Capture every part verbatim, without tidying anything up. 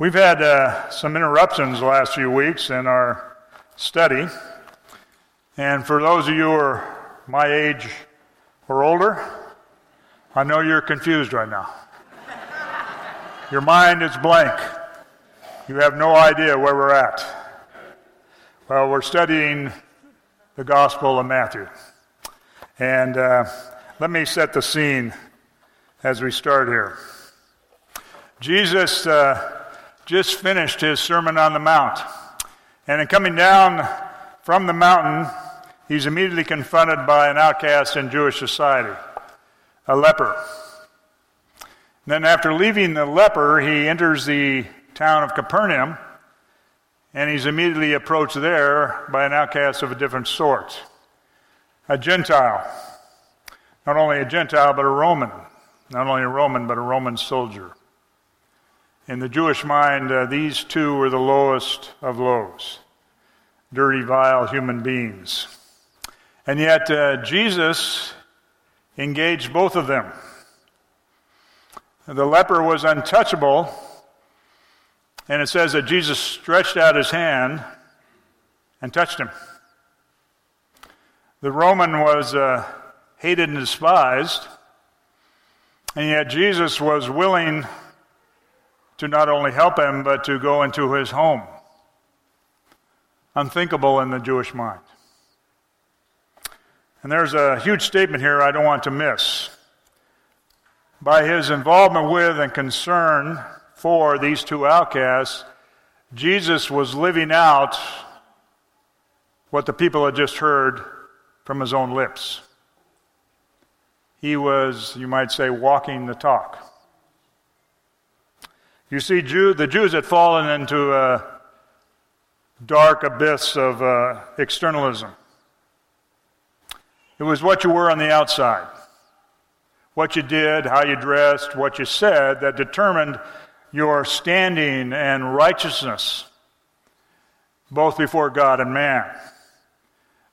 We've had uh, some interruptions the last few weeks in our study. And for those of you who are my age or older, I know you're confused right now. Your mind is blank. You have no idea where we're at. Well, we're studying the Gospel of Matthew. And uh, let me set the scene as we start here. Jesus uh, just finished his Sermon on the Mount. And in coming down from the mountain, he's immediately confronted by an outcast in Jewish society, a leper. Then after leaving the leper, he enters the town of Capernaum, and he's immediately approached there by an outcast of a different sort, a Gentile. Not only a Gentile, but a Roman. Not only a Roman, but a Roman soldier. In the Jewish mind, uh, these two were the lowest of lows, dirty, vile human beings. And yet uh, Jesus engaged both of them. The leper was untouchable, and it says that Jesus stretched out his hand and touched him. The Roman was uh, hated and despised, and yet Jesus was willing to not only help him, but to go into his home. Unthinkable in the Jewish mind. And there's a huge statement here I don't want to miss. By his involvement with and concern for these two outcasts, Jesus was living out what the people had just heard from his own lips. He was, you might say, walking the talk. You see, Jew, the Jews had fallen into a dark abyss of uh, externalism. It was what you were on the outside. What you did, how you dressed, what you said, that determined your standing and righteousness, both before God and man.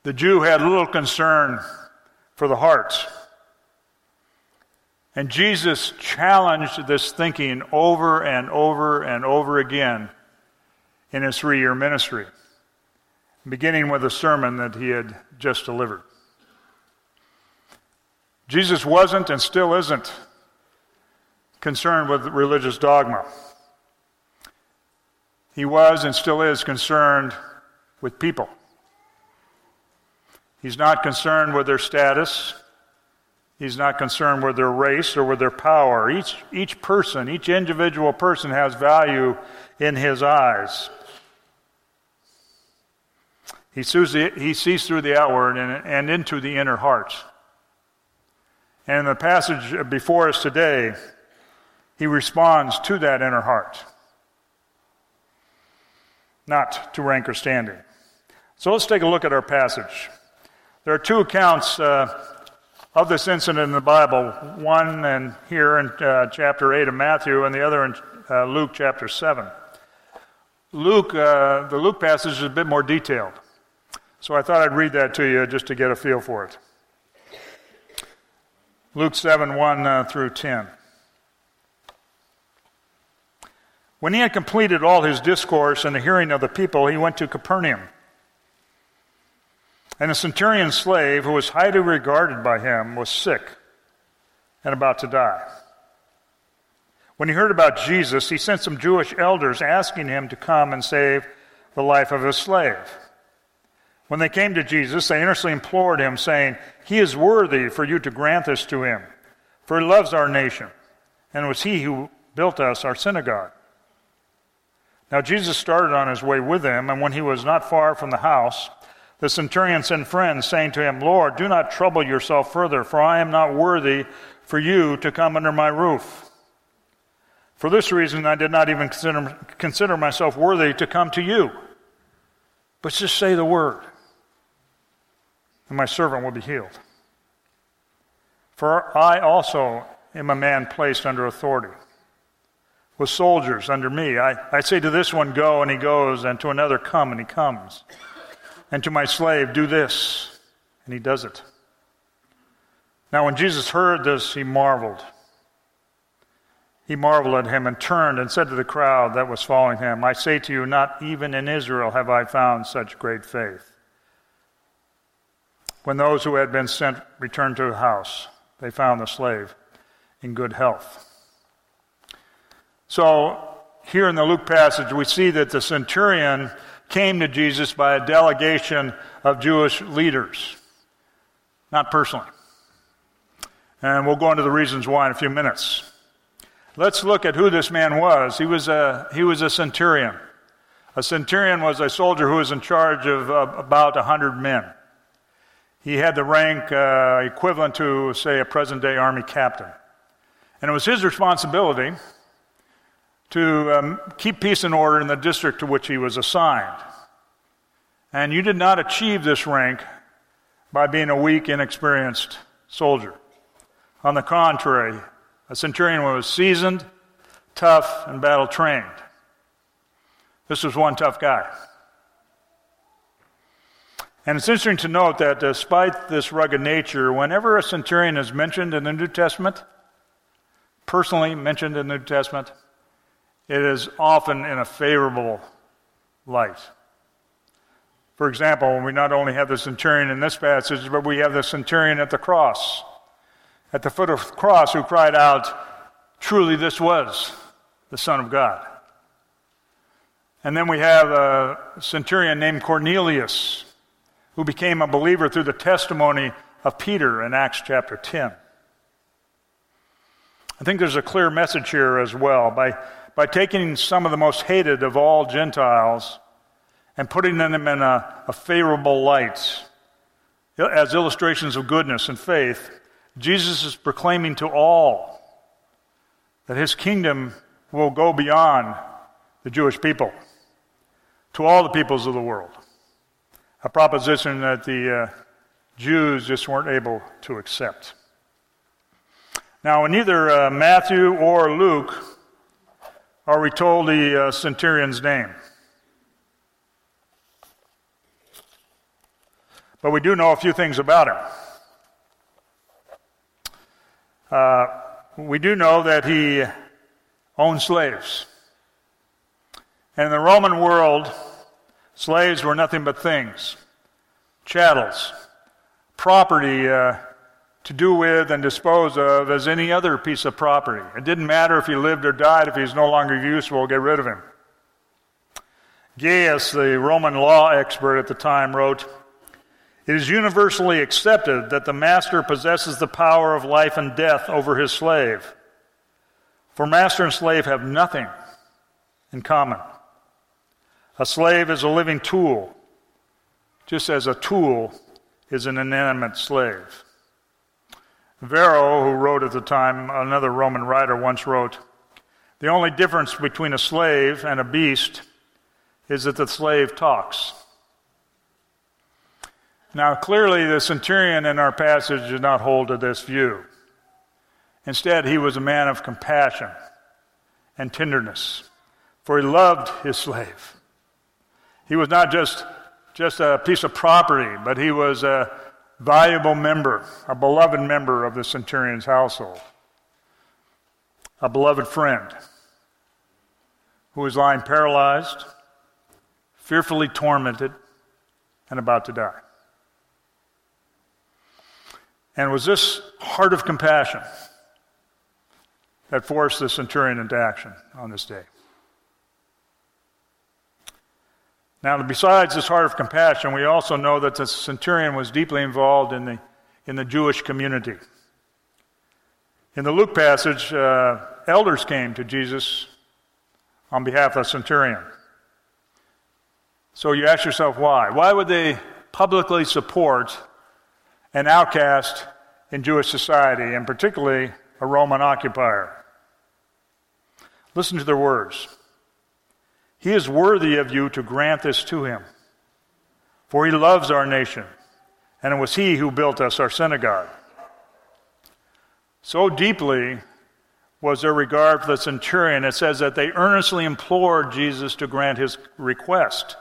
The Jew had little concern for the heart. And Jesus challenged this thinking over and over and over again in his three-year ministry, beginning with a sermon that he had just delivered. Jesus wasn't and still isn't concerned with religious dogma. He was and still is concerned with people. He's not concerned with their status. He's not concerned with their race or with their power. Each, each person, each individual person has value in his eyes. He sees, the, he sees through the outward and, and into the inner heart. And in the passage before us today, he responds to that inner heart, not to rank or standing. So let's take a look at our passage. There are two accounts uh, of this incident in the Bible, one in here in uh, chapter eight of Matthew and the other in uh, Luke chapter seven. Luke, uh, the Luke passage is a bit more detailed, so I thought I'd read that to you just to get a feel for it. Luke seven, one uh, through ten. When he had completed all his discourse in the hearing of the people, he went to Capernaum. And a centurion slave, who was highly regarded by him, was sick and about to die. When he heard about Jesus, he sent some Jewish elders asking him to come and save the life of his slave. When they came to Jesus, they earnestly implored him, saying, "He is worthy for you to grant this to him, for he loves our nation, and it was he who built us our synagogue." Now Jesus started on his way with them, and when he was not far from the house, the centurion sent friends, saying to him, "Lord, do not trouble yourself further, for I am not worthy for you to come under my roof. For this reason I did not even consider, consider myself worthy to come to you. But just say the word, and my servant will be healed. For I also am a man placed under authority, with soldiers under me. I, I say to this one, go, and he goes, and to another, come, and he comes. And to my slave, do this, and he does it." Now when Jesus heard this, he marveled. He marveled at him and turned and said to the crowd that was following him, I say to you, not even in Israel have I found such great faith. When those who had been sent returned to the house, they found the slave in good health. So here in the Luke passage, we see that the centurion came to Jesus by a delegation of Jewish leaders, not personally. And we'll go into the reasons why in a few minutes. Let's look at who this man was. He was a, he was a centurion. A centurion was a soldier who was in charge of uh, about one hundred men. He had the rank uh, equivalent to, say, a present-day army captain. And it was his responsibility to um, keep peace and order in the district to which he was assigned. And you did not achieve this rank by being a weak, inexperienced soldier. On the contrary, a centurion was seasoned, tough, and battle-trained. This was one tough guy. And it's interesting to note that despite this rugged nature, whenever a centurion is mentioned in the New Testament, personally mentioned in the New Testament, it is often in a favorable light. For example, we not only have the centurion in this passage, but we have the centurion at the cross. At the foot of the cross, who cried out, truly this was the Son of God. And then we have a centurion named Cornelius, who became a believer through the testimony of Peter in Acts chapter ten. I think there's a clear message here as well. By, by taking some of the most hated of all Gentiles and putting them in a, a favorable light as illustrations of goodness and faith, Jesus is proclaiming to all that his kingdom will go beyond the Jewish people, to all the peoples of the world, a proposition that the uh, Jews just weren't able to accept. Now, in neither uh, Matthew or Luke are we told the uh, centurion's name. But we do know a few things about him. Uh, we do know that he owned slaves. And in the Roman world, slaves were nothing but things, chattels, property uh, to do with and dispose of as any other piece of property. It didn't matter if he lived or died. If he's no longer useful, get rid of him. Gaius, the Roman law expert at the time, wrote, it is universally accepted that the master possesses the power of life and death over his slave, for master and slave have nothing in common. A slave is a living tool, just as a tool is an inanimate slave. Vero, who wrote at the time, another Roman writer, once wrote, the only difference between a slave and a beast is that the slave talks. Now, clearly, the centurion in our passage did not hold to this view. Instead, he was a man of compassion and tenderness, for he loved his slave. He was not just, just a piece of property, but he was a valuable member, a beloved member of the centurion's household, a beloved friend who was lying paralyzed, fearfully tormented, and about to die. And it was this heart of compassion that forced the centurion into action on this day. Now, besides this heart of compassion, we also know that the centurion was deeply involved in the, in the Jewish community. In the Luke passage, uh, elders came to Jesus on behalf of the centurion. So you ask yourself why. Why would they publicly support an outcast in Jewish society, and particularly a Roman occupier? Listen to their words. He is worthy of you to grant this to him, for he loves our nation, and it was he who built us our synagogue. So deeply was their regard for the centurion, it says that they earnestly implored Jesus to grant his request.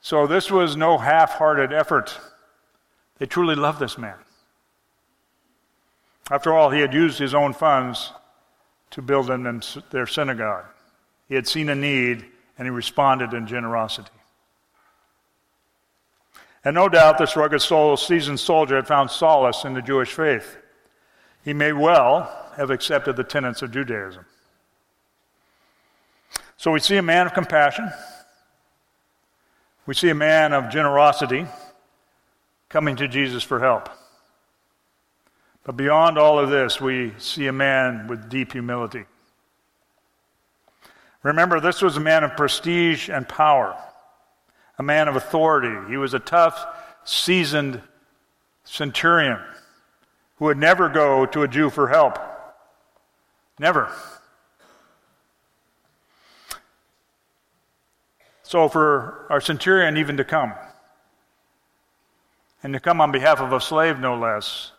So this was no half-hearted effort. They truly loved this man. After all, he had used his own funds to build in them their synagogue. He had seen a need, and he responded in generosity. And no doubt this rugged, seasoned soldier had found solace in the Jewish faith. He may well have accepted the tenets of Judaism. So we see a man of compassion. We see a man of generosity coming to Jesus for help. But beyond all of this, we see a man with deep humility. Remember, this was a man of prestige and power, a man of authority. He was a tough, seasoned centurion who would never go to a Jew for help. Never. So for our centurion even to come, and to come on behalf of a slave no less,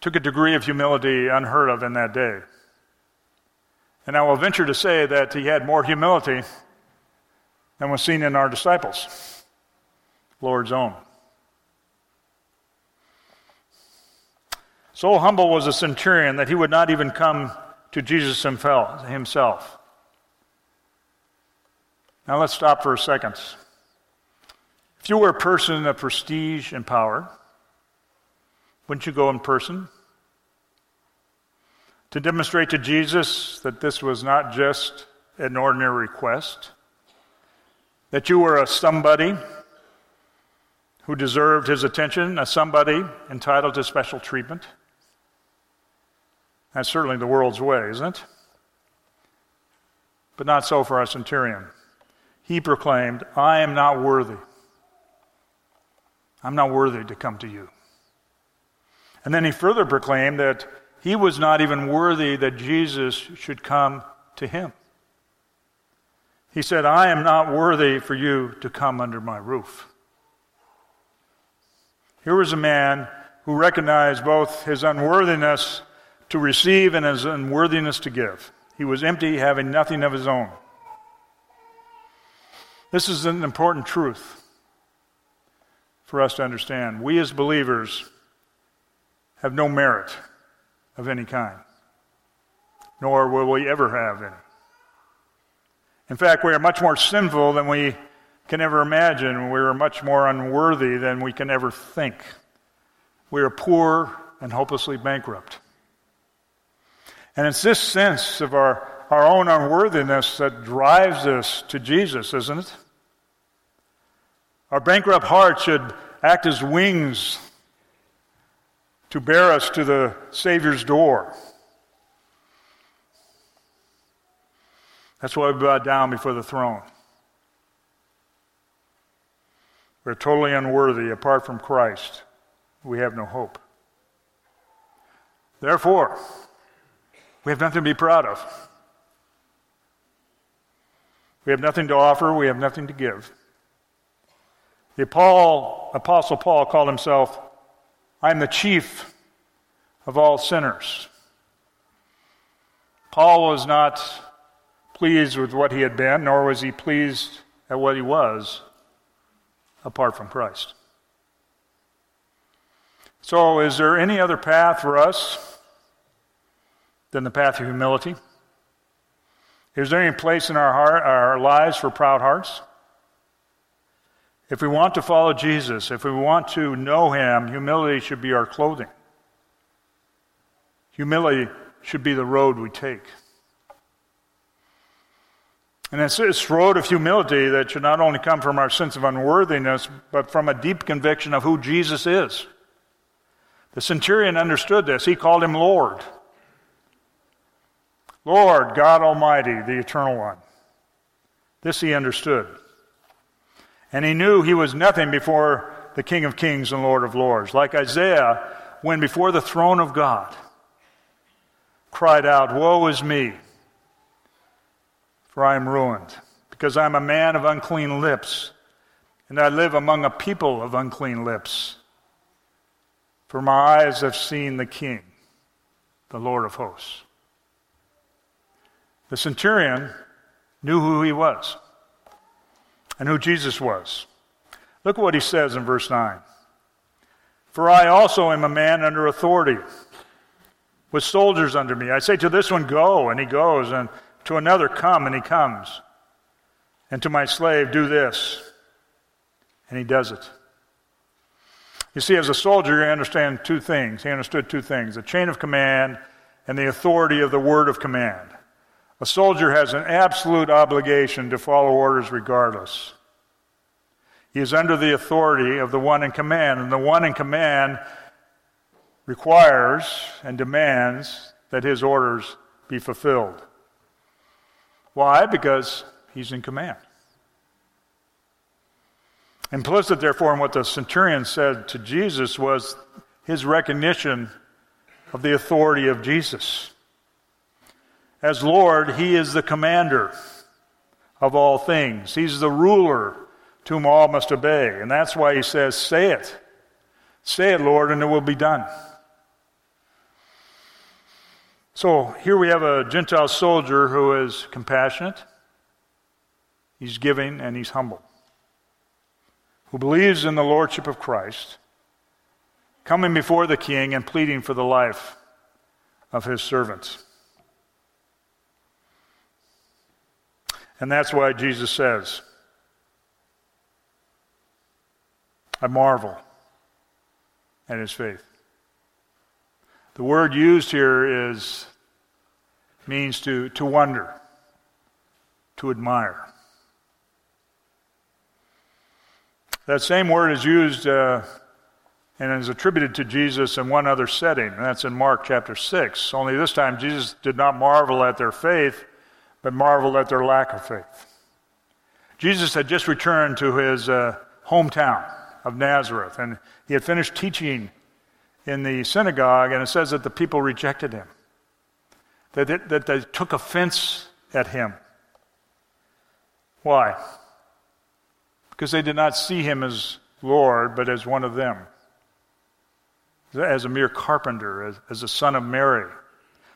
took a degree of humility unheard of in that day. And I will venture to say that he had more humility than was seen in our disciples, Lord's own. So humble was the centurion that he would not even come to Jesus himself. Now let's stop for a second. If you were a person of prestige and power, wouldn't you go in person to demonstrate to Jesus that this was not just an ordinary request, that you were a somebody who deserved his attention, a somebody entitled to special treatment? That's certainly the world's way, isn't it? But not so for our centurion. He proclaimed, I am not worthy. I'm not worthy to come to you. And then he further proclaimed that he was not even worthy that Jesus should come to him. He said, I am not worthy for you to come under my roof. Here was a man who recognized both his unworthiness to receive and his unworthiness to give. He was empty, having nothing of his own. This is an important truth for us to understand. We as believers have no merit of any kind, nor will we ever have any. In fact, we are much more sinful than we can ever imagine. We are much more unworthy than we can ever think. We are poor and hopelessly bankrupt. And it's this sense of our, our own unworthiness that drives us to Jesus, isn't it? Our bankrupt heart should act as wings to bear us to the Savior's door. That's why we bow down before the throne. We're totally unworthy. Apart from Christ, we have no hope. Therefore, we have nothing to be proud of. We have nothing to offer. We have nothing to give. The Apostle Paul called himself, I am the chief of all sinners. Paul was not pleased with what he had been, nor was he pleased at what he was apart from Christ. So is there any other path for us than the path of humility? Is there any place in our heart, our lives for proud hearts? If we want to follow Jesus, if we want to know him, humility should be our clothing. Humility should be the road we take. And it's this road of humility that should not only come from our sense of unworthiness, but from a deep conviction of who Jesus is. The centurion understood this. He called him Lord. Lord, God Almighty, the Eternal One. This he understood. And he knew he was nothing before the King of Kings and Lord of Lords. Like Isaiah, when before the throne of God, cried out, woe is me, for I am ruined, because I am a man of unclean lips, and I live among a people of unclean lips. For my eyes have seen the King, the Lord of hosts. The centurion knew who he was and who Jesus was. Look what he says in verse nine. For I also am a man under authority, with soldiers under me. I say to this one, go, and he goes, and to another, come, and he comes. And to my slave, do this, and he does it. You see, as a soldier, you understand two things. He understood two things, the chain of command and the authority of the word of command. A soldier has an absolute obligation to follow orders regardless. He is under the authority of the one in command, and the one in command requires and demands that his orders be fulfilled. Why? Because he's in command. Implicit, therefore, in what the centurion said to Jesus was his recognition of the authority of Jesus. As Lord, he is the commander of all things. He's the ruler to whom all must obey. And that's why he says, say it. Say it, Lord, and it will be done. So here we have a Gentile soldier who is compassionate, he's giving, and he's humble, who believes in the lordship of Christ, coming before the king and pleading for the life of his servants. And that's why Jesus says, I marvel at his faith. The word used here is means to, to wonder, to admire. That same word is used uh, and is attributed to Jesus in one other setting, and that's in Mark chapter six. Only this time Jesus did not marvel at their faith, but marveled at their lack of faith. Jesus had just returned to his uh, hometown of Nazareth, and he had finished teaching in the synagogue, and it says that the people rejected him, that they, that they took offense at him. Why? Because they did not see him as Lord, but as one of them, as a mere carpenter, as, as a son of Mary.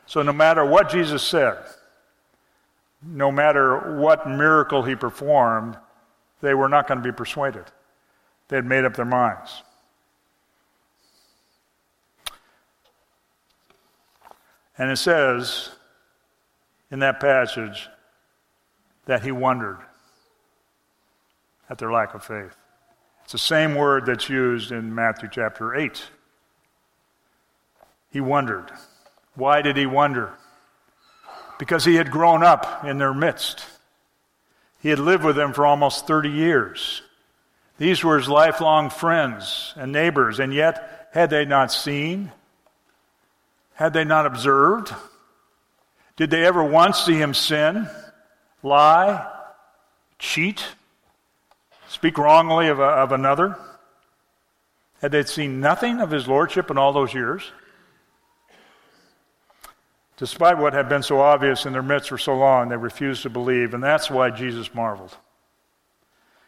So no matter what Jesus said, no matter what miracle he performed, they were not going to be persuaded. They had made up their minds. And it says in that passage that he wondered at their lack of faith. It's the same word that's used in Matthew chapter eight. He wondered. Why did he wonder? Because he had grown up in their midst. He had lived with them for almost thirty years. These were his lifelong friends and neighbors, and yet had they not seen? Had they not observed? Did they ever once see him sin, lie, cheat, speak wrongly of, a, of another? Had they seen nothing of his lordship in all those years? Despite what had been so obvious in their midst for so long, they refused to believe, and that's why Jesus marveled.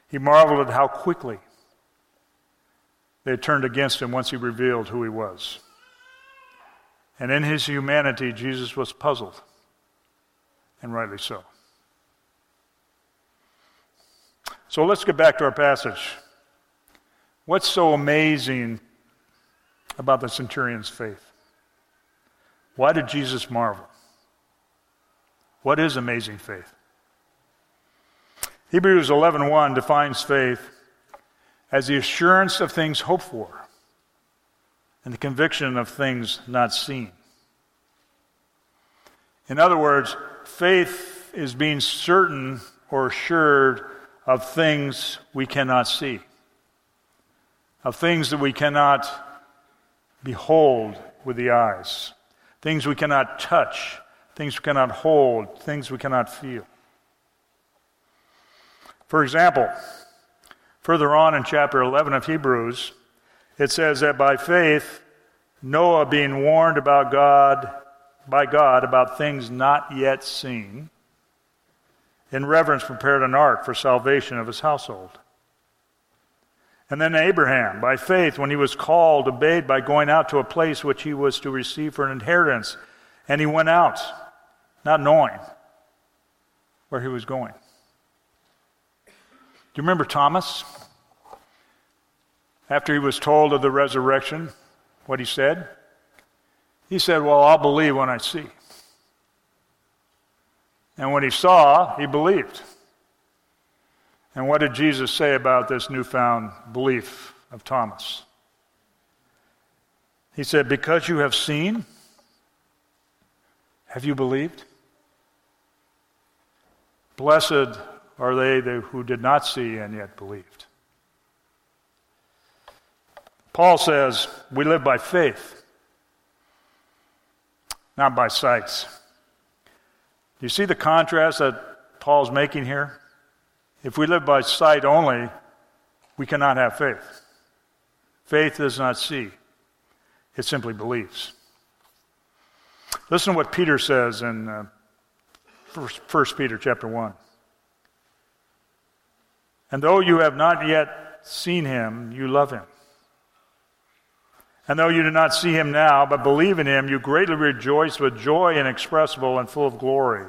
He marveled at how quickly they had turned against him once he revealed who he was. And in his humanity, Jesus was puzzled, and rightly so. So let's get back to our passage. What's so amazing about the centurion's faith? Why did Jesus marvel? What is amazing faith? Hebrews eleven one defines faith as the assurance of things hoped for and the conviction of things not seen. In other words, faith is being certain or assured of things we cannot see, of things that we cannot behold with the eyes, things we cannot touch, things we cannot hold, things we cannot feel. For example, further on in chapter eleven of Hebrews, it says that by faith, Noah, being warned about God, by God about things not yet seen, in reverence prepared an ark for salvation of his household. And then Abraham, by faith, when he was called, obeyed by going out to a place which he was to receive for an inheritance. And he went out, not knowing where he was going. Do you remember Thomas? After he was told of the resurrection, what he said? He said, well, I'll believe when I see. And when he saw, he believed. And what did Jesus say about this newfound belief of Thomas? He said, because you have seen, have you believed? Blessed are they who did not see and yet believed. Paul says, we live by faith, not by sight. Do you see the contrast that Paul's making here? If we live by sight only, we cannot have faith. Faith does not see. It simply believes. Listen to what Peter says in uh, First Peter chapter one. And though you have not yet seen him, you love him. And though you do not see him now, but believe in him, you greatly rejoice with joy inexpressible and full of glory,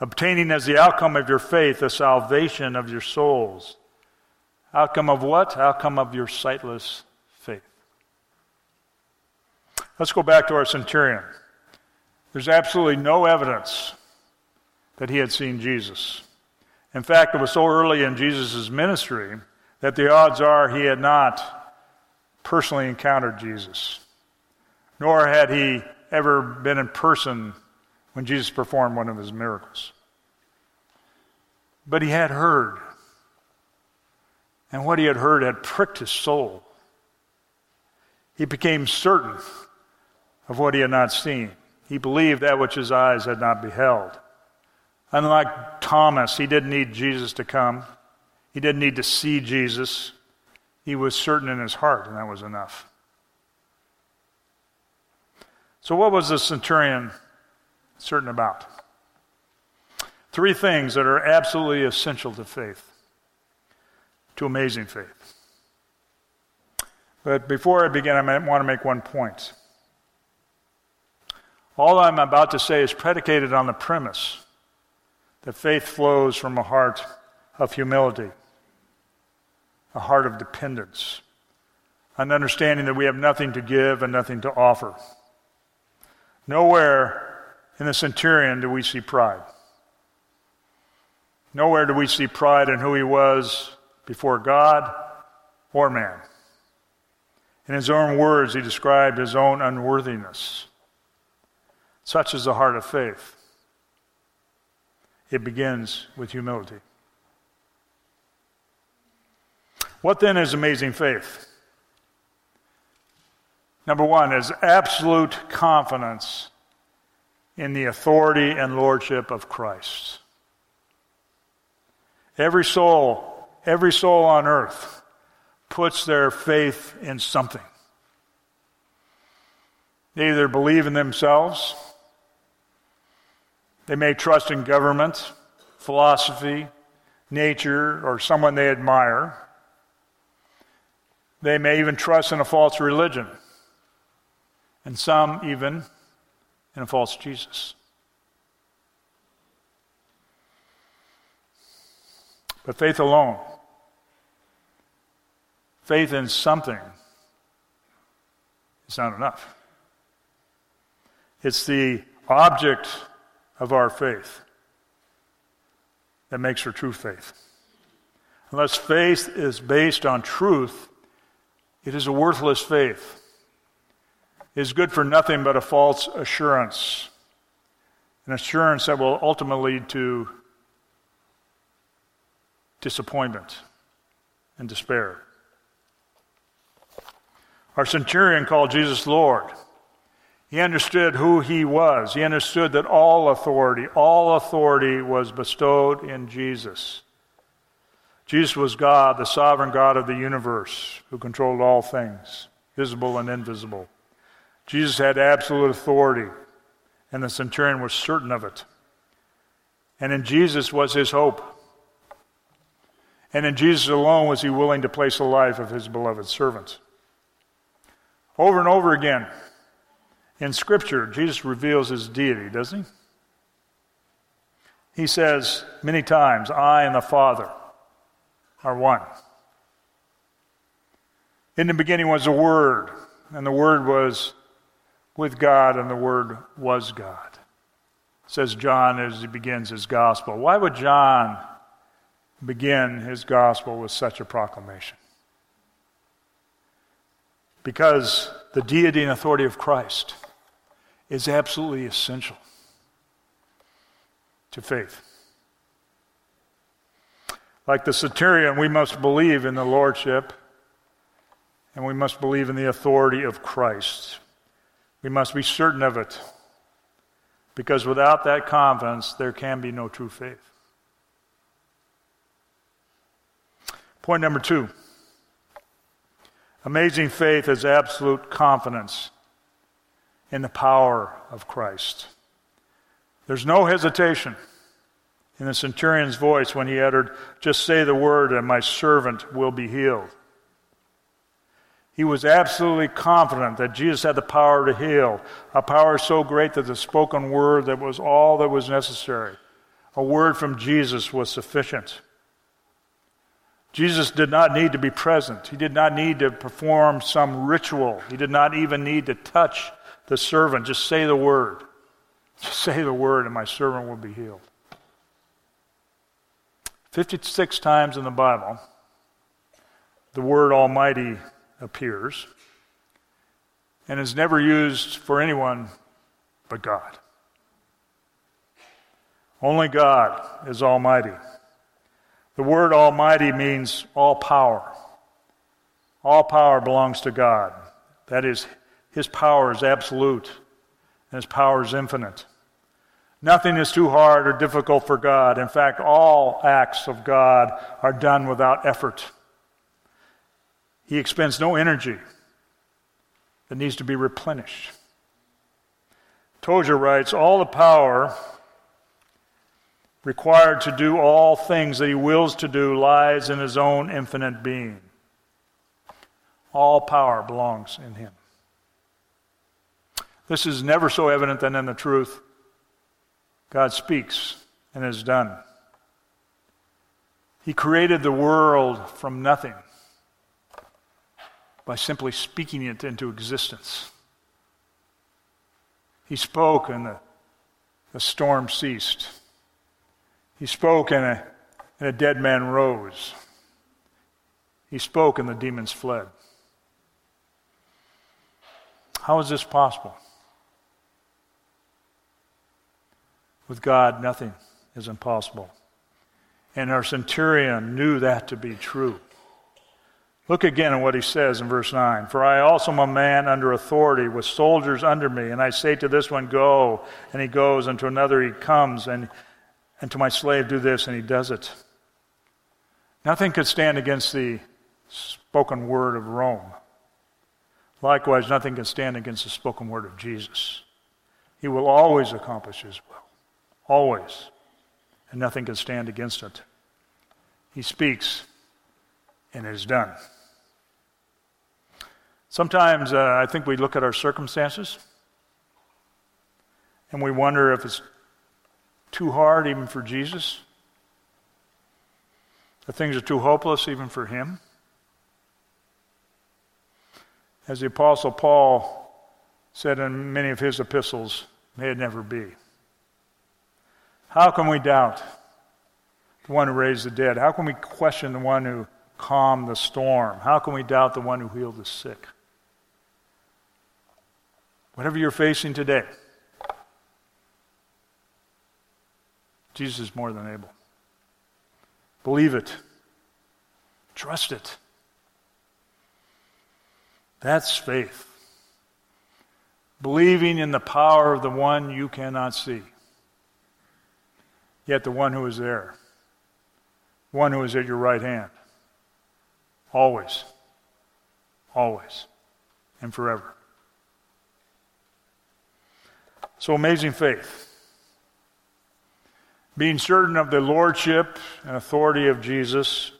obtaining as the outcome of your faith the salvation of your souls. Outcome of what? Outcome of your sightless faith. Let's go back to our centurion. There's absolutely no evidence that he had seen Jesus. In fact, it was so early in Jesus' ministry that the odds are he had not personally encountered Jesus, nor had he ever been in person when Jesus performed one of his miracles. But he had heard, and what he had heard had pricked his soul. He became certain of what he had not seen. He believed that which his eyes had not beheld. Unlike Thomas, he didn't need Jesus to come. He didn't need to see Jesus. He was certain in his heart, and that was enough. So what was the centurion certain about? Three things that are absolutely essential to faith, to amazing faith. But before I begin, I want to make one point. All I'm about to say is predicated on the premise that faith flows from a heart of humility, a heart of dependence, an understanding that we have nothing to give and nothing to offer. Nowhere in the centurion do we see pride. Nowhere do we see pride in who he was before God or man. In his own words, he described his own unworthiness. Such is the heart of faith. It begins with humility. What then is amazing faith? Number one is absolute confidence in the authority and lordship of Christ. Every soul, every soul on earth puts their faith in something. They either believe in themselves. They may trust in government, philosophy, nature, or someone they admire. They may even trust in a false religion, and some even in a false Jesus. But faith alone, faith in something, is not enough. It's the object of our faith that makes for true faith. Unless faith is based on truth, it is a worthless faith. It is good for nothing but a false assurance, an assurance that will ultimately lead to disappointment and despair. Our centurion called Jesus Lord. He understood who he was. He understood that all authority, all authority was bestowed in Jesus. Jesus was God, the sovereign God of the universe, who controlled all things, visible and invisible. Jesus had absolute authority, and the centurion was certain of it. And in Jesus was his hope. And in Jesus alone was he willing to place the life of his beloved servant. Over and over again, in Scripture, Jesus reveals his deity, doesn't he? He says many times, I and the Father are one. In the beginning was the Word, and the Word was with God, and the Word was God, says John as he begins his gospel. Why would John begin his gospel with such a proclamation? Because the deity and authority of Christ is absolutely essential to faith. Like the centurion, we must believe in the lordship, and we must believe in the authority of Christ. We must be certain of it, because without that confidence, there can be no true faith. Point number two. Amazing faith is absolute confidence in the power of Christ. There's no hesitation in the centurion's voice when he uttered, "Just say the word and my servant will be healed." He was absolutely confident that Jesus had the power to heal, a power so great that the spoken word that was all that was necessary. A word from Jesus was sufficient. Jesus did not need to be present. He did not need to perform some ritual. He did not even need to touch the servant. Just say the word. Just say the word and my servant will be healed. fifty-six times in the Bible, the word Almighty appears and is never used for anyone but God. Only God is Almighty. The word Almighty means all power. All power belongs to God. That is, His power is absolute, and His power is infinite. Nothing is too hard or difficult for God. In fact, all acts of God are done without effort. He expends no energy that needs to be replenished. Tozer writes, "All the power required to do all things that He wills to do lies in His own infinite being. All power belongs in Him." This is never so evident than in the truth. God speaks and is done. He created the world from nothing by simply speaking it into existence. He spoke and the, the storm ceased. He spoke and a, and a dead man rose. He spoke and the demons fled. How is this possible? With God, nothing is impossible. And our centurion knew that to be true. Look again at what he says in verse nine. "For I also am a man under authority, with soldiers under me. And I say to this one, 'Go,' and he goes, and to another he comes, and And to my slave, 'Do this,' and he does it." Nothing could stand against the spoken word of Rome. Likewise, nothing can stand against the spoken word of Jesus. He will always accomplish His will. Always. And nothing can stand against it. He speaks, and it is done. Sometimes uh, I think we look at our circumstances, and we wonder if it's too hard even for Jesus, that things are too hopeless even for Him. As the Apostle Paul said in many of his epistles, "May it never be." How can we doubt the one who raised the dead? How can we question the one who calmed the storm? How can we doubt the one who healed the sick? Whatever you're facing today, Jesus is more than able. Believe it. Trust it. That's faith. Believing in the power of the one you cannot see, yet the one who is there, one who is at your right hand, always, always, and forever. So amazing faith. Being certain of the lordship and authority of Jesus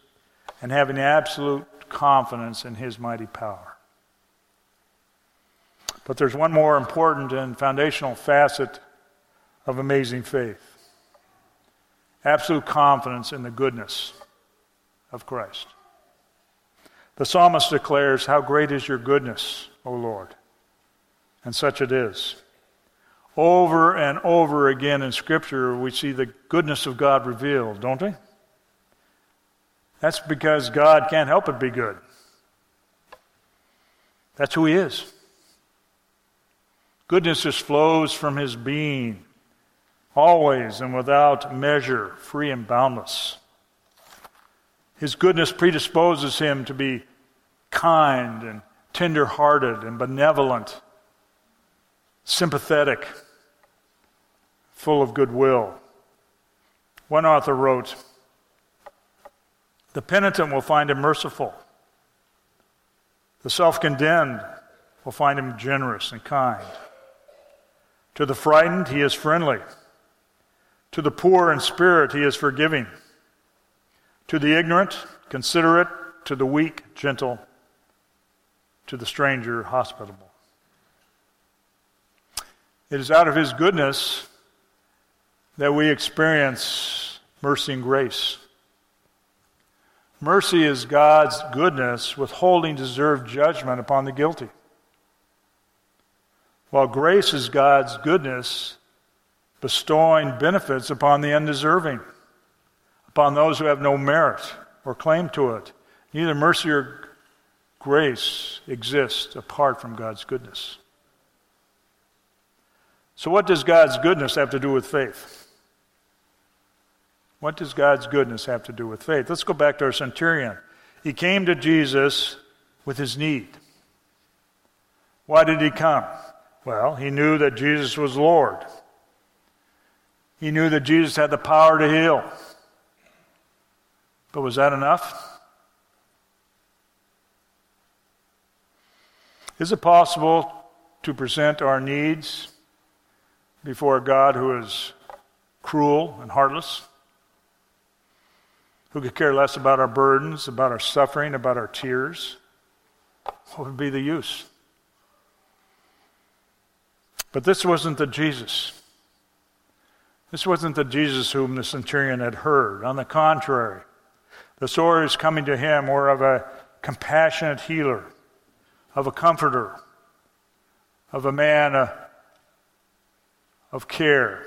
and having absolute confidence in His mighty power. But there's one more important and foundational facet of amazing faith. Absolute confidence in the goodness of Christ. The psalmist declares, "How great is your goodness, O Lord, And such it is. Over and over again in Scripture, we see the goodness of God revealed, don't we? That's because God can't help but be good. That's who He is. Goodness just flows from His being, always and without measure, free and boundless. His goodness predisposes Him to be kind and tender-hearted and benevolent, sympathetic, full of goodwill. One author wrote, "The penitent will find Him merciful. The self-condemned will find Him generous and kind. To the frightened, He is friendly. To the poor in spirit, He is forgiving. To the ignorant, considerate. To the weak, gentle. To the stranger, hospitable." It is out of His goodness that we experience mercy and grace. Mercy is God's goodness withholding deserved judgment upon the guilty, while grace is God's goodness bestowing benefits upon the undeserving, upon those who have no merit or claim to it. Neither mercy or grace exists apart from God's goodness. So what does God's goodness have to do with faith? What does God's goodness have to do with faith? Let's go back to our centurion. He came to Jesus with his need. Why did he come? Well, he knew that Jesus was Lord. He knew that Jesus had the power to heal. But was that enough? Is it possible to present our needs before a God who is cruel and heartless? Who could care less about our burdens, about our suffering, about our tears? What would be the use? But this wasn't the Jesus. This wasn't the Jesus whom the centurion had heard. On the contrary, the stories coming to him were of a compassionate healer, of a comforter, of a man uh, of care,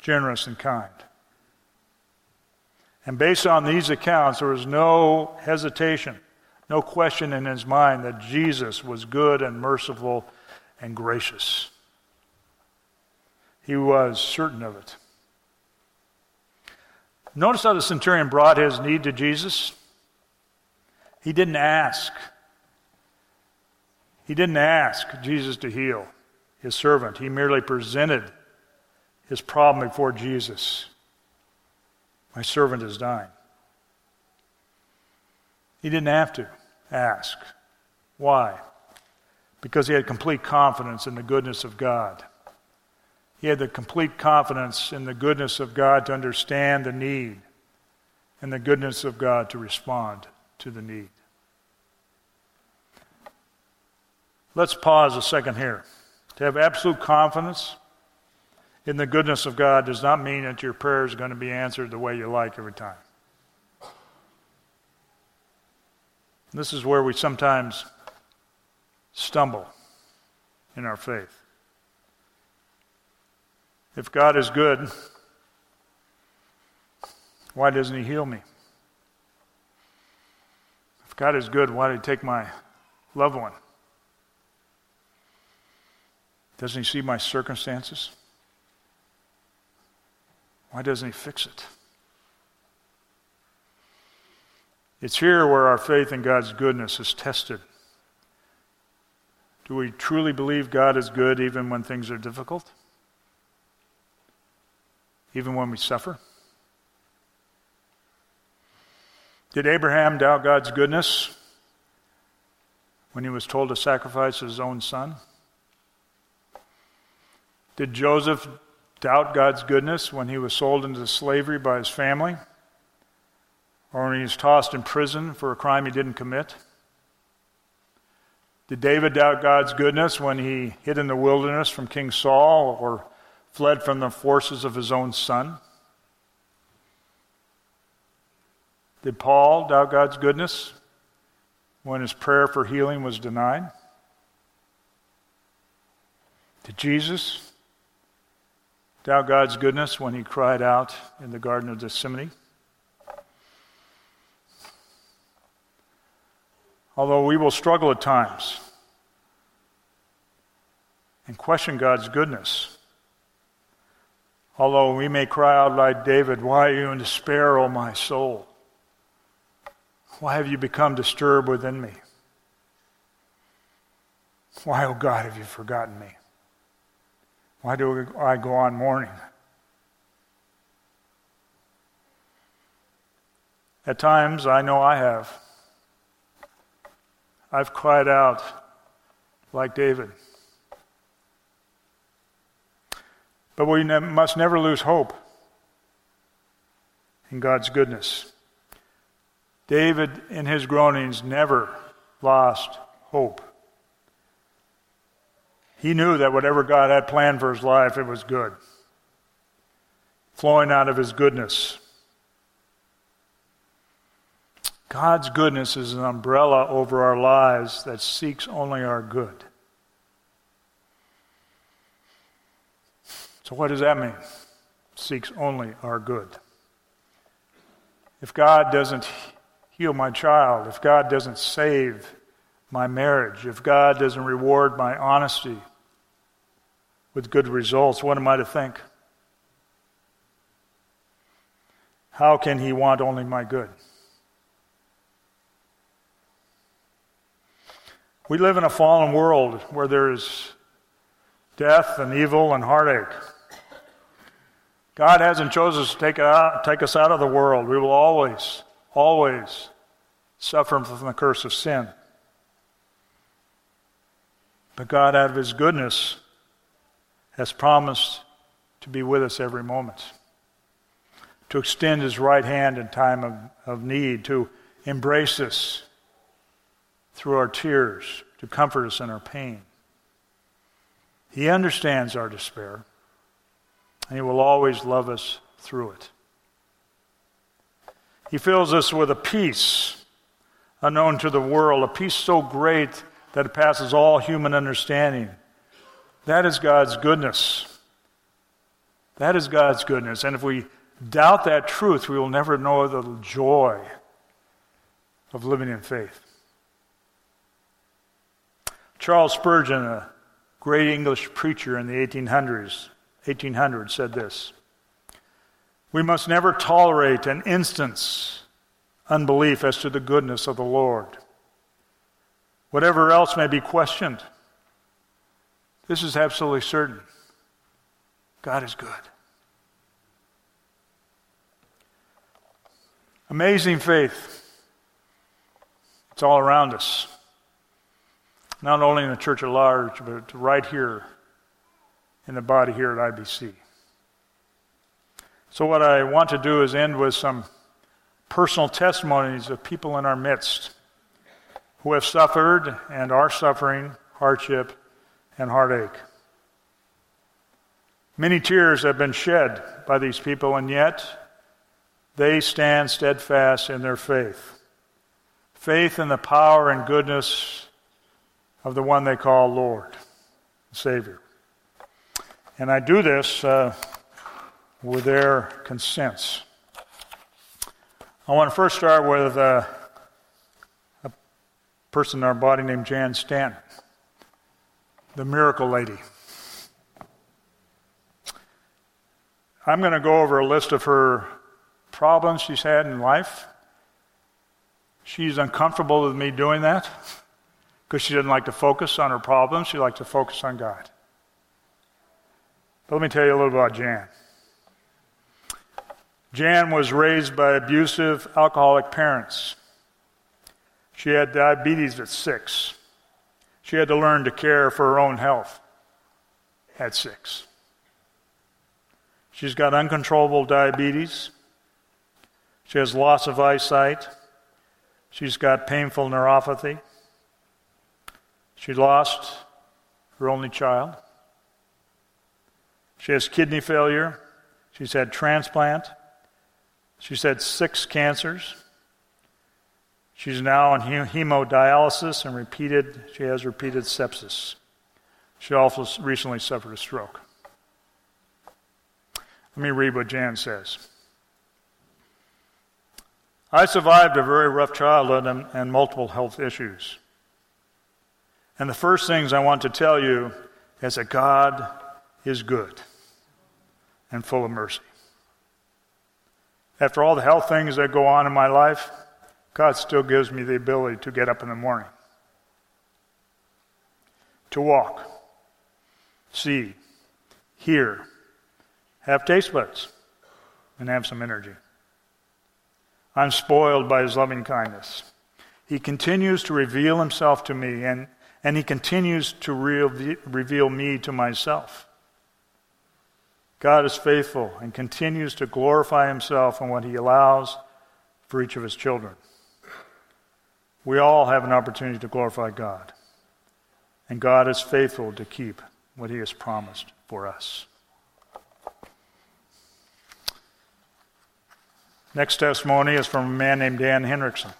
generous and kind. And based on these accounts, there was no hesitation, no question in his mind that Jesus was good and merciful and gracious. He was certain of it. Notice how the centurion brought his need to Jesus. He didn't ask. He didn't ask Jesus to heal his servant. He merely presented his problem before Jesus. My servant is dying. He didn't have to ask. Why? Because he had complete confidence in the goodness of God. He had the complete confidence in the goodness of God to understand the need and the goodness of God to respond to the need. Let's pause a second here. To have absolute confidence in the goodness of God does not mean that your prayer is going to be answered the way you like every time. This is where we sometimes stumble in our faith. If God is good, why doesn't He heal me? If God is good, why did He take my loved one? Doesn't He see my circumstances? Why doesn't He fix it? It's here where our faith in God's goodness is tested. Do we truly believe God is good even when things are difficult? Even when we suffer? Did Abraham doubt God's goodness when he was told to sacrifice his own son? Did Joseph doubt God's goodness when he was sold into slavery by his family, or when he was tossed in prison for a crime he didn't commit? Did David doubt God's goodness when he hid in the wilderness from King Saul or fled from the forces of his own son? Did Paul doubt God's goodness when his prayer for healing was denied? Did Jesus doubt God's goodness when he cried out in the Garden of Gethsemane? Although we will struggle at times and question God's goodness, although we may cry out like David, "Why are you in despair, O my soul? Why have you become disturbed within me? Why, O God, have you forgotten me? Why do I go on mourning?" At times, I know I have. I've cried out like David. But we ne- must never lose hope in God's goodness. David, in his groanings, never lost hope. He knew that whatever God had planned for his life, it was good, flowing out of his goodness. God's goodness is an umbrella over our lives that seeks only our good. So what does that mean? Seeks only our good. If God doesn't heal my child, if God doesn't save my marriage, if God doesn't reward my honesty with good results, what am I to think? How can he want only my good? We live in a fallen world where there is death and evil and heartache. God hasn't chosen us to take, out, take us out of the world. We will always, always suffer from the curse of sin. But God, out of his goodness, has promised to be with us every moment, to extend his right hand in time of, of need, to embrace us through our tears, to comfort us in our pain. He understands our despair, and he will always love us through it. He fills us with a peace unknown to the world, a peace so great that it passes all human understanding. That is God's goodness. That is God's goodness. And if we doubt that truth, we will never know the joy of living in faith. Charles Spurgeon, a great English preacher in the eighteen hundreds, eighteen hundreds, said this: "We must never tolerate an instant's unbelief as to the goodness of the Lord. Whatever else may be questioned, this is absolutely certain: God is good." Amazing faith. It's all around us. Not only in the church at large, but right here in the body here at I B C. So what I want to do is end with some personal testimonies of people in our midst who have suffered and are suffering hardship and heartache. Many tears have been shed by these people, and yet they stand steadfast in their faith. Faith in the power and goodness of the one they call Lord, Savior. And I do this uh, with their consents. I want to first start with Uh, person in our body named Jan Stanton, the miracle lady. I'm going to go over a list of her problems she's had in life. She's uncomfortable with me doing that because she doesn't like to focus on her problems. She likes to focus on God. But let me tell you a little about Jan. Jan was raised by abusive, alcoholic parents. She had diabetes at six. She had to learn to care for her own health at six. She's got uncontrollable diabetes. She has loss of eyesight. She's got painful neuropathy. She lost her only child. She has kidney failure. She's had transplant. She's had six cancers. She's now on hemodialysis and repeated, she has repeated sepsis. She also recently suffered a stroke. Let me read what Jan says. I survived a very rough childhood and, and multiple health issues. And the first things I want to tell you is that God is good and full of mercy. After all the health things that go on in my life, God still gives me the ability to get up in the morning, to walk, see, hear, have taste buds, and have some energy. I'm spoiled by his loving kindness. He continues to reveal himself to me, and, and he continues to re- reveal me to myself. God is faithful and continues to glorify himself in what he allows for each of his children. We all have an opportunity to glorify God, and God is faithful to keep what he has promised for us. Next testimony is from a man named Dan Hendrickson.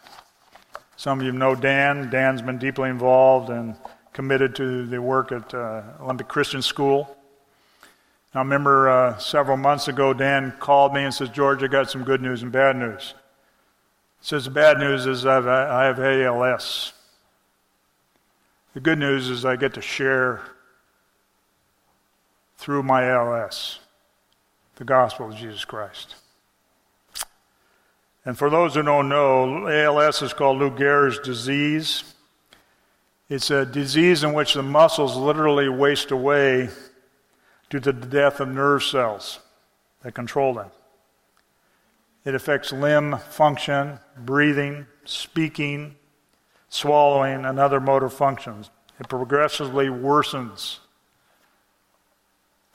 Some of you know Dan. Dan's been deeply involved and committed to the work at uh, Olympic Christian School. I remember uh, several months ago, Dan called me and says, George, I got some good news and bad news. He says, the bad news is I have, I have A L S. The good news is I get to share through my A L S the gospel of Jesus Christ. And for those who don't know, A L S is called Lou Gehrig's disease. It's a disease in which the muscles literally waste away due to the death of nerve cells that control them. It affects limb function, breathing, speaking, swallowing, and other motor functions. It progressively worsens.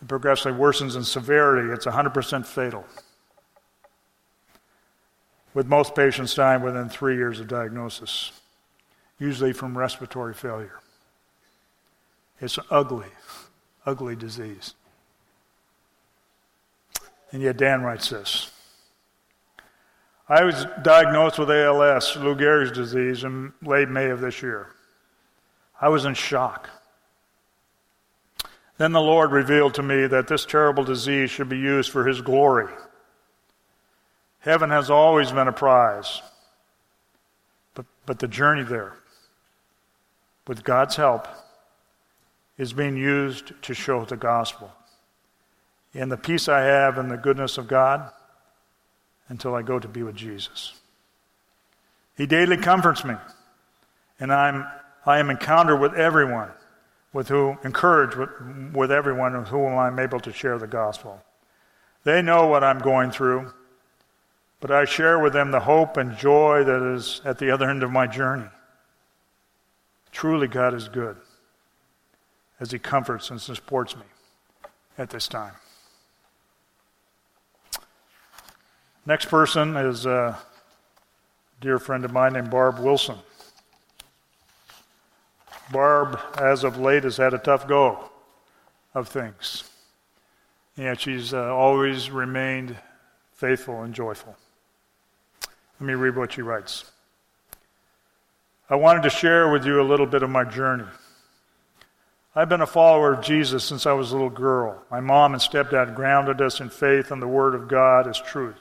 It progressively worsens in severity. It's one hundred percent fatal, with most patients dying within three years of diagnosis, usually from respiratory failure. It's an ugly, ugly disease. And yet Dan writes this. I was diagnosed with A L S, Lou Gehrig's disease, in late May of this year. I was in shock. Then the Lord revealed to me that this terrible disease should be used for his glory. Heaven has always been a prize, but, but the journey there, with God's help, is being used to show the gospel and the peace I have in the goodness of God until I go to be with Jesus. He daily comforts me, and I'm I am encountered with everyone, with whom encouraged with, with everyone with whom I'm able to share the gospel. They know what I'm going through, but I share with them the hope and joy that is at the other end of my journey. Truly, God is good as he comforts and supports me at this time. Next person is a dear friend of mine named Barb Wilson. Barb, as of late, has had a tough go of things. Yeah, she's uh, always remained faithful and joyful. Let me read what she writes. I wanted to share with you a little bit of my journey. I've been a follower of Jesus since I was a little girl. My mom and stepdad grounded us in faith and the Word of God as truth.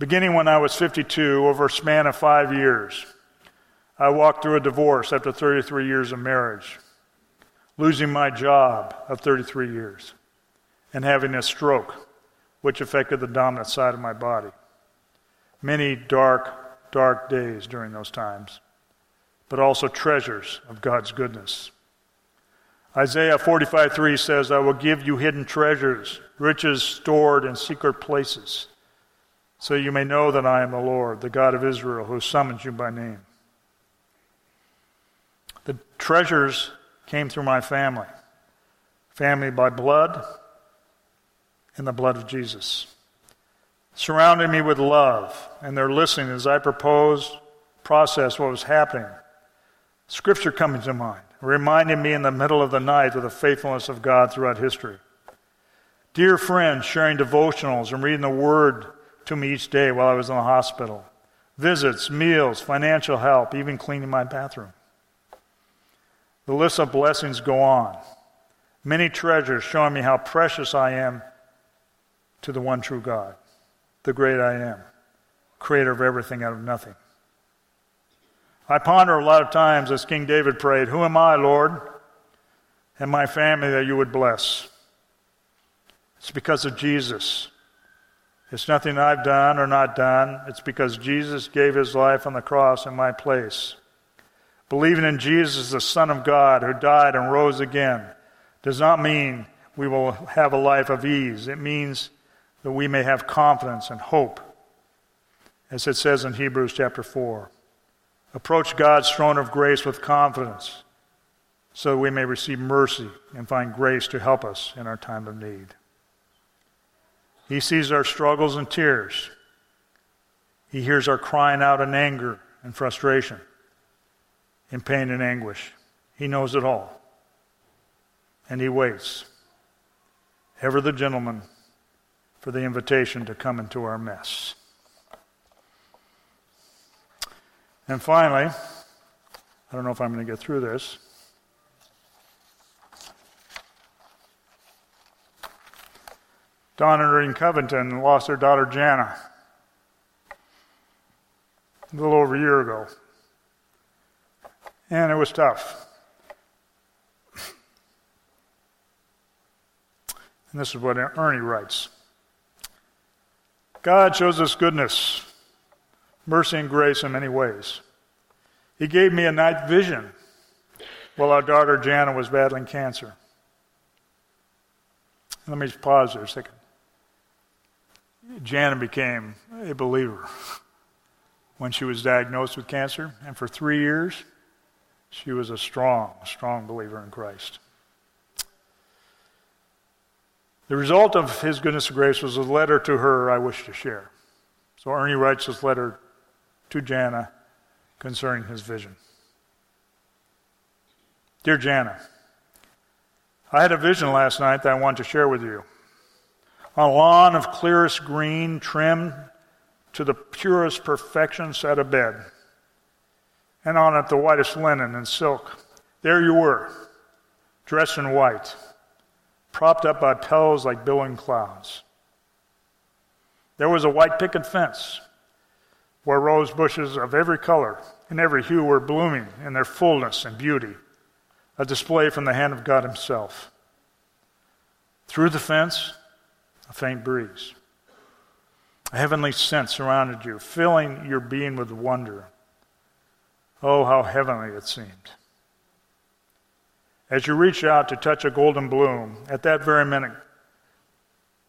Beginning when I was fifty-two, over a span of five years, I walked through a divorce after thirty-three years of marriage, losing my job of thirty-three years, and having a stroke, which affected the dominant side of my body. Many dark, dark days during those times, but also treasures of God's goodness. Isaiah forty-five three says, I will give you hidden treasures, riches stored in secret places, so you may know that I am the Lord, the God of Israel, who summons you by name. The treasures came through my family, family by blood, in the blood of Jesus, surrounding me with love and their listening as I proposed, processed what was happening. Scripture coming to mind, reminding me in the middle of the night of the faithfulness of God throughout history. Dear friends sharing devotionals and reading the Word to me each day while I was in the hospital. Visits, meals, financial help, even cleaning my bathroom. The list of blessings go on. Many treasures showing me how precious I am to the one true God, the great I am, creator of everything out of nothing. I ponder a lot of times as King David prayed, who am I, Lord, and my family that you would bless? It's because of Jesus. It's nothing I've done or not done. It's because Jesus gave his life on the cross in my place. Believing in Jesus, the Son of God, who died and rose again, does not mean we will have a life of ease. It means that we may have confidence and hope, as it says in Hebrews chapter four. Approach God's throne of grace with confidence so that we may receive mercy and find grace to help us in our time of need. He sees our struggles and tears. He hears our crying out in anger and frustration, in pain and anguish. He knows it all. And he waits, ever the gentleman, for the invitation to come into our mess. And finally, I don't know if I'm going to get through this. Dan and Ernie Covington lost their daughter Jana a little over a year ago. And it was tough. And this is what Ernie writes. God shows us goodness, mercy and grace in many ways. He gave me a night vision while our daughter Jana was battling cancer. Let me just pause there a second. Jana became a believer when she was diagnosed with cancer, and for three years, she was a strong, strong believer in Christ. The result of his goodness and grace was a letter to her I wish to share. So Ernie writes this letter to Jana concerning his vision. Dear Jana, I had a vision last night that I want to share with you. On a lawn of clearest green, trimmed to the purest perfection, sat a bed, and on it the whitest linen and silk. There you were, dressed in white, propped up by pillows like billowing clouds. There was a white picket fence where rose bushes of every color and every hue were blooming in their fullness and beauty, a display from the hand of God himself. Through the fence, a faint breeze. A heavenly scent surrounded you, filling your being with wonder. Oh, how heavenly it seemed. As you reached out to touch a golden bloom, at that very minute,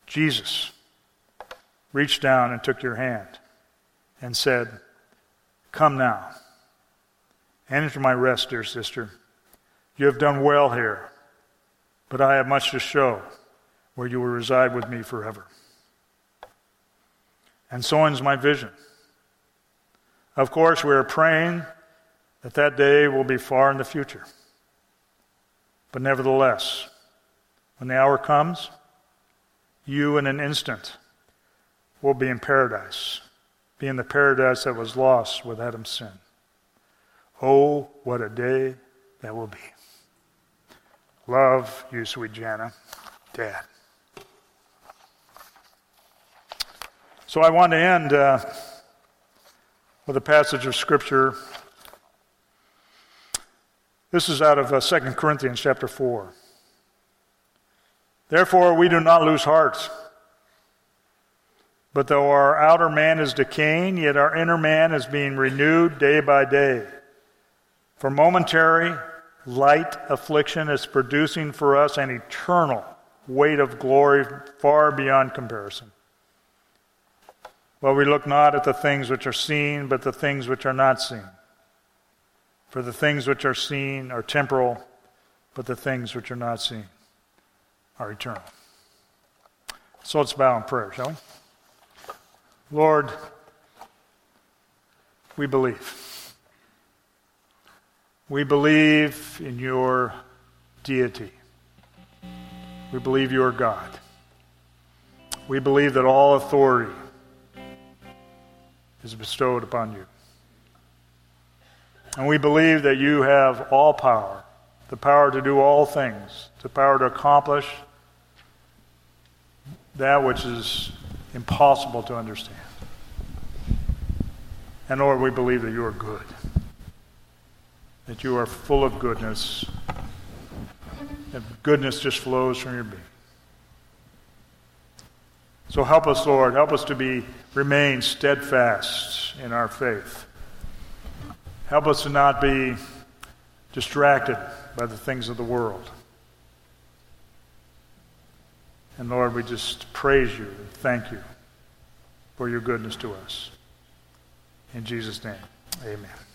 Jesus reached down and took your hand and said, come now, enter my rest, dear sister. You have done well here, but I have much to show where you will reside with me forever. And so ends my vision. Of course, we are praying that that day will be far in the future. But nevertheless, when the hour comes, you in an instant will be in paradise, be in the paradise that was lost with Adam's sin. Oh, what a day that will be. Love you, sweet Jana, Dad. So I want to end uh, with a passage of Scripture. This is out of uh, Second Corinthians chapter four. Therefore we do not lose heart, but though our outer man is decaying, yet our inner man is being renewed day by day. For momentary light affliction is producing for us an eternal weight of glory far beyond comparison. Well, we look not at the things which are seen, but the things which are not seen. For the things which are seen are temporal, but the things which are not seen are eternal. So let's bow in prayer, shall we? Lord, we believe. We believe in your deity. We believe you are God. We believe that all authority is bestowed upon you. And we believe that you have all power the power to do all things, the power to accomplish that which is impossible to understand. And Lord, we believe that you are good, that you are full of goodness, that goodness just flows from your being. So help us, Lord, help us to be remain steadfast in our faith. Help us to not be distracted by the things of the world. And Lord, we just praise you and thank you for your goodness to us. In Jesus' name, amen.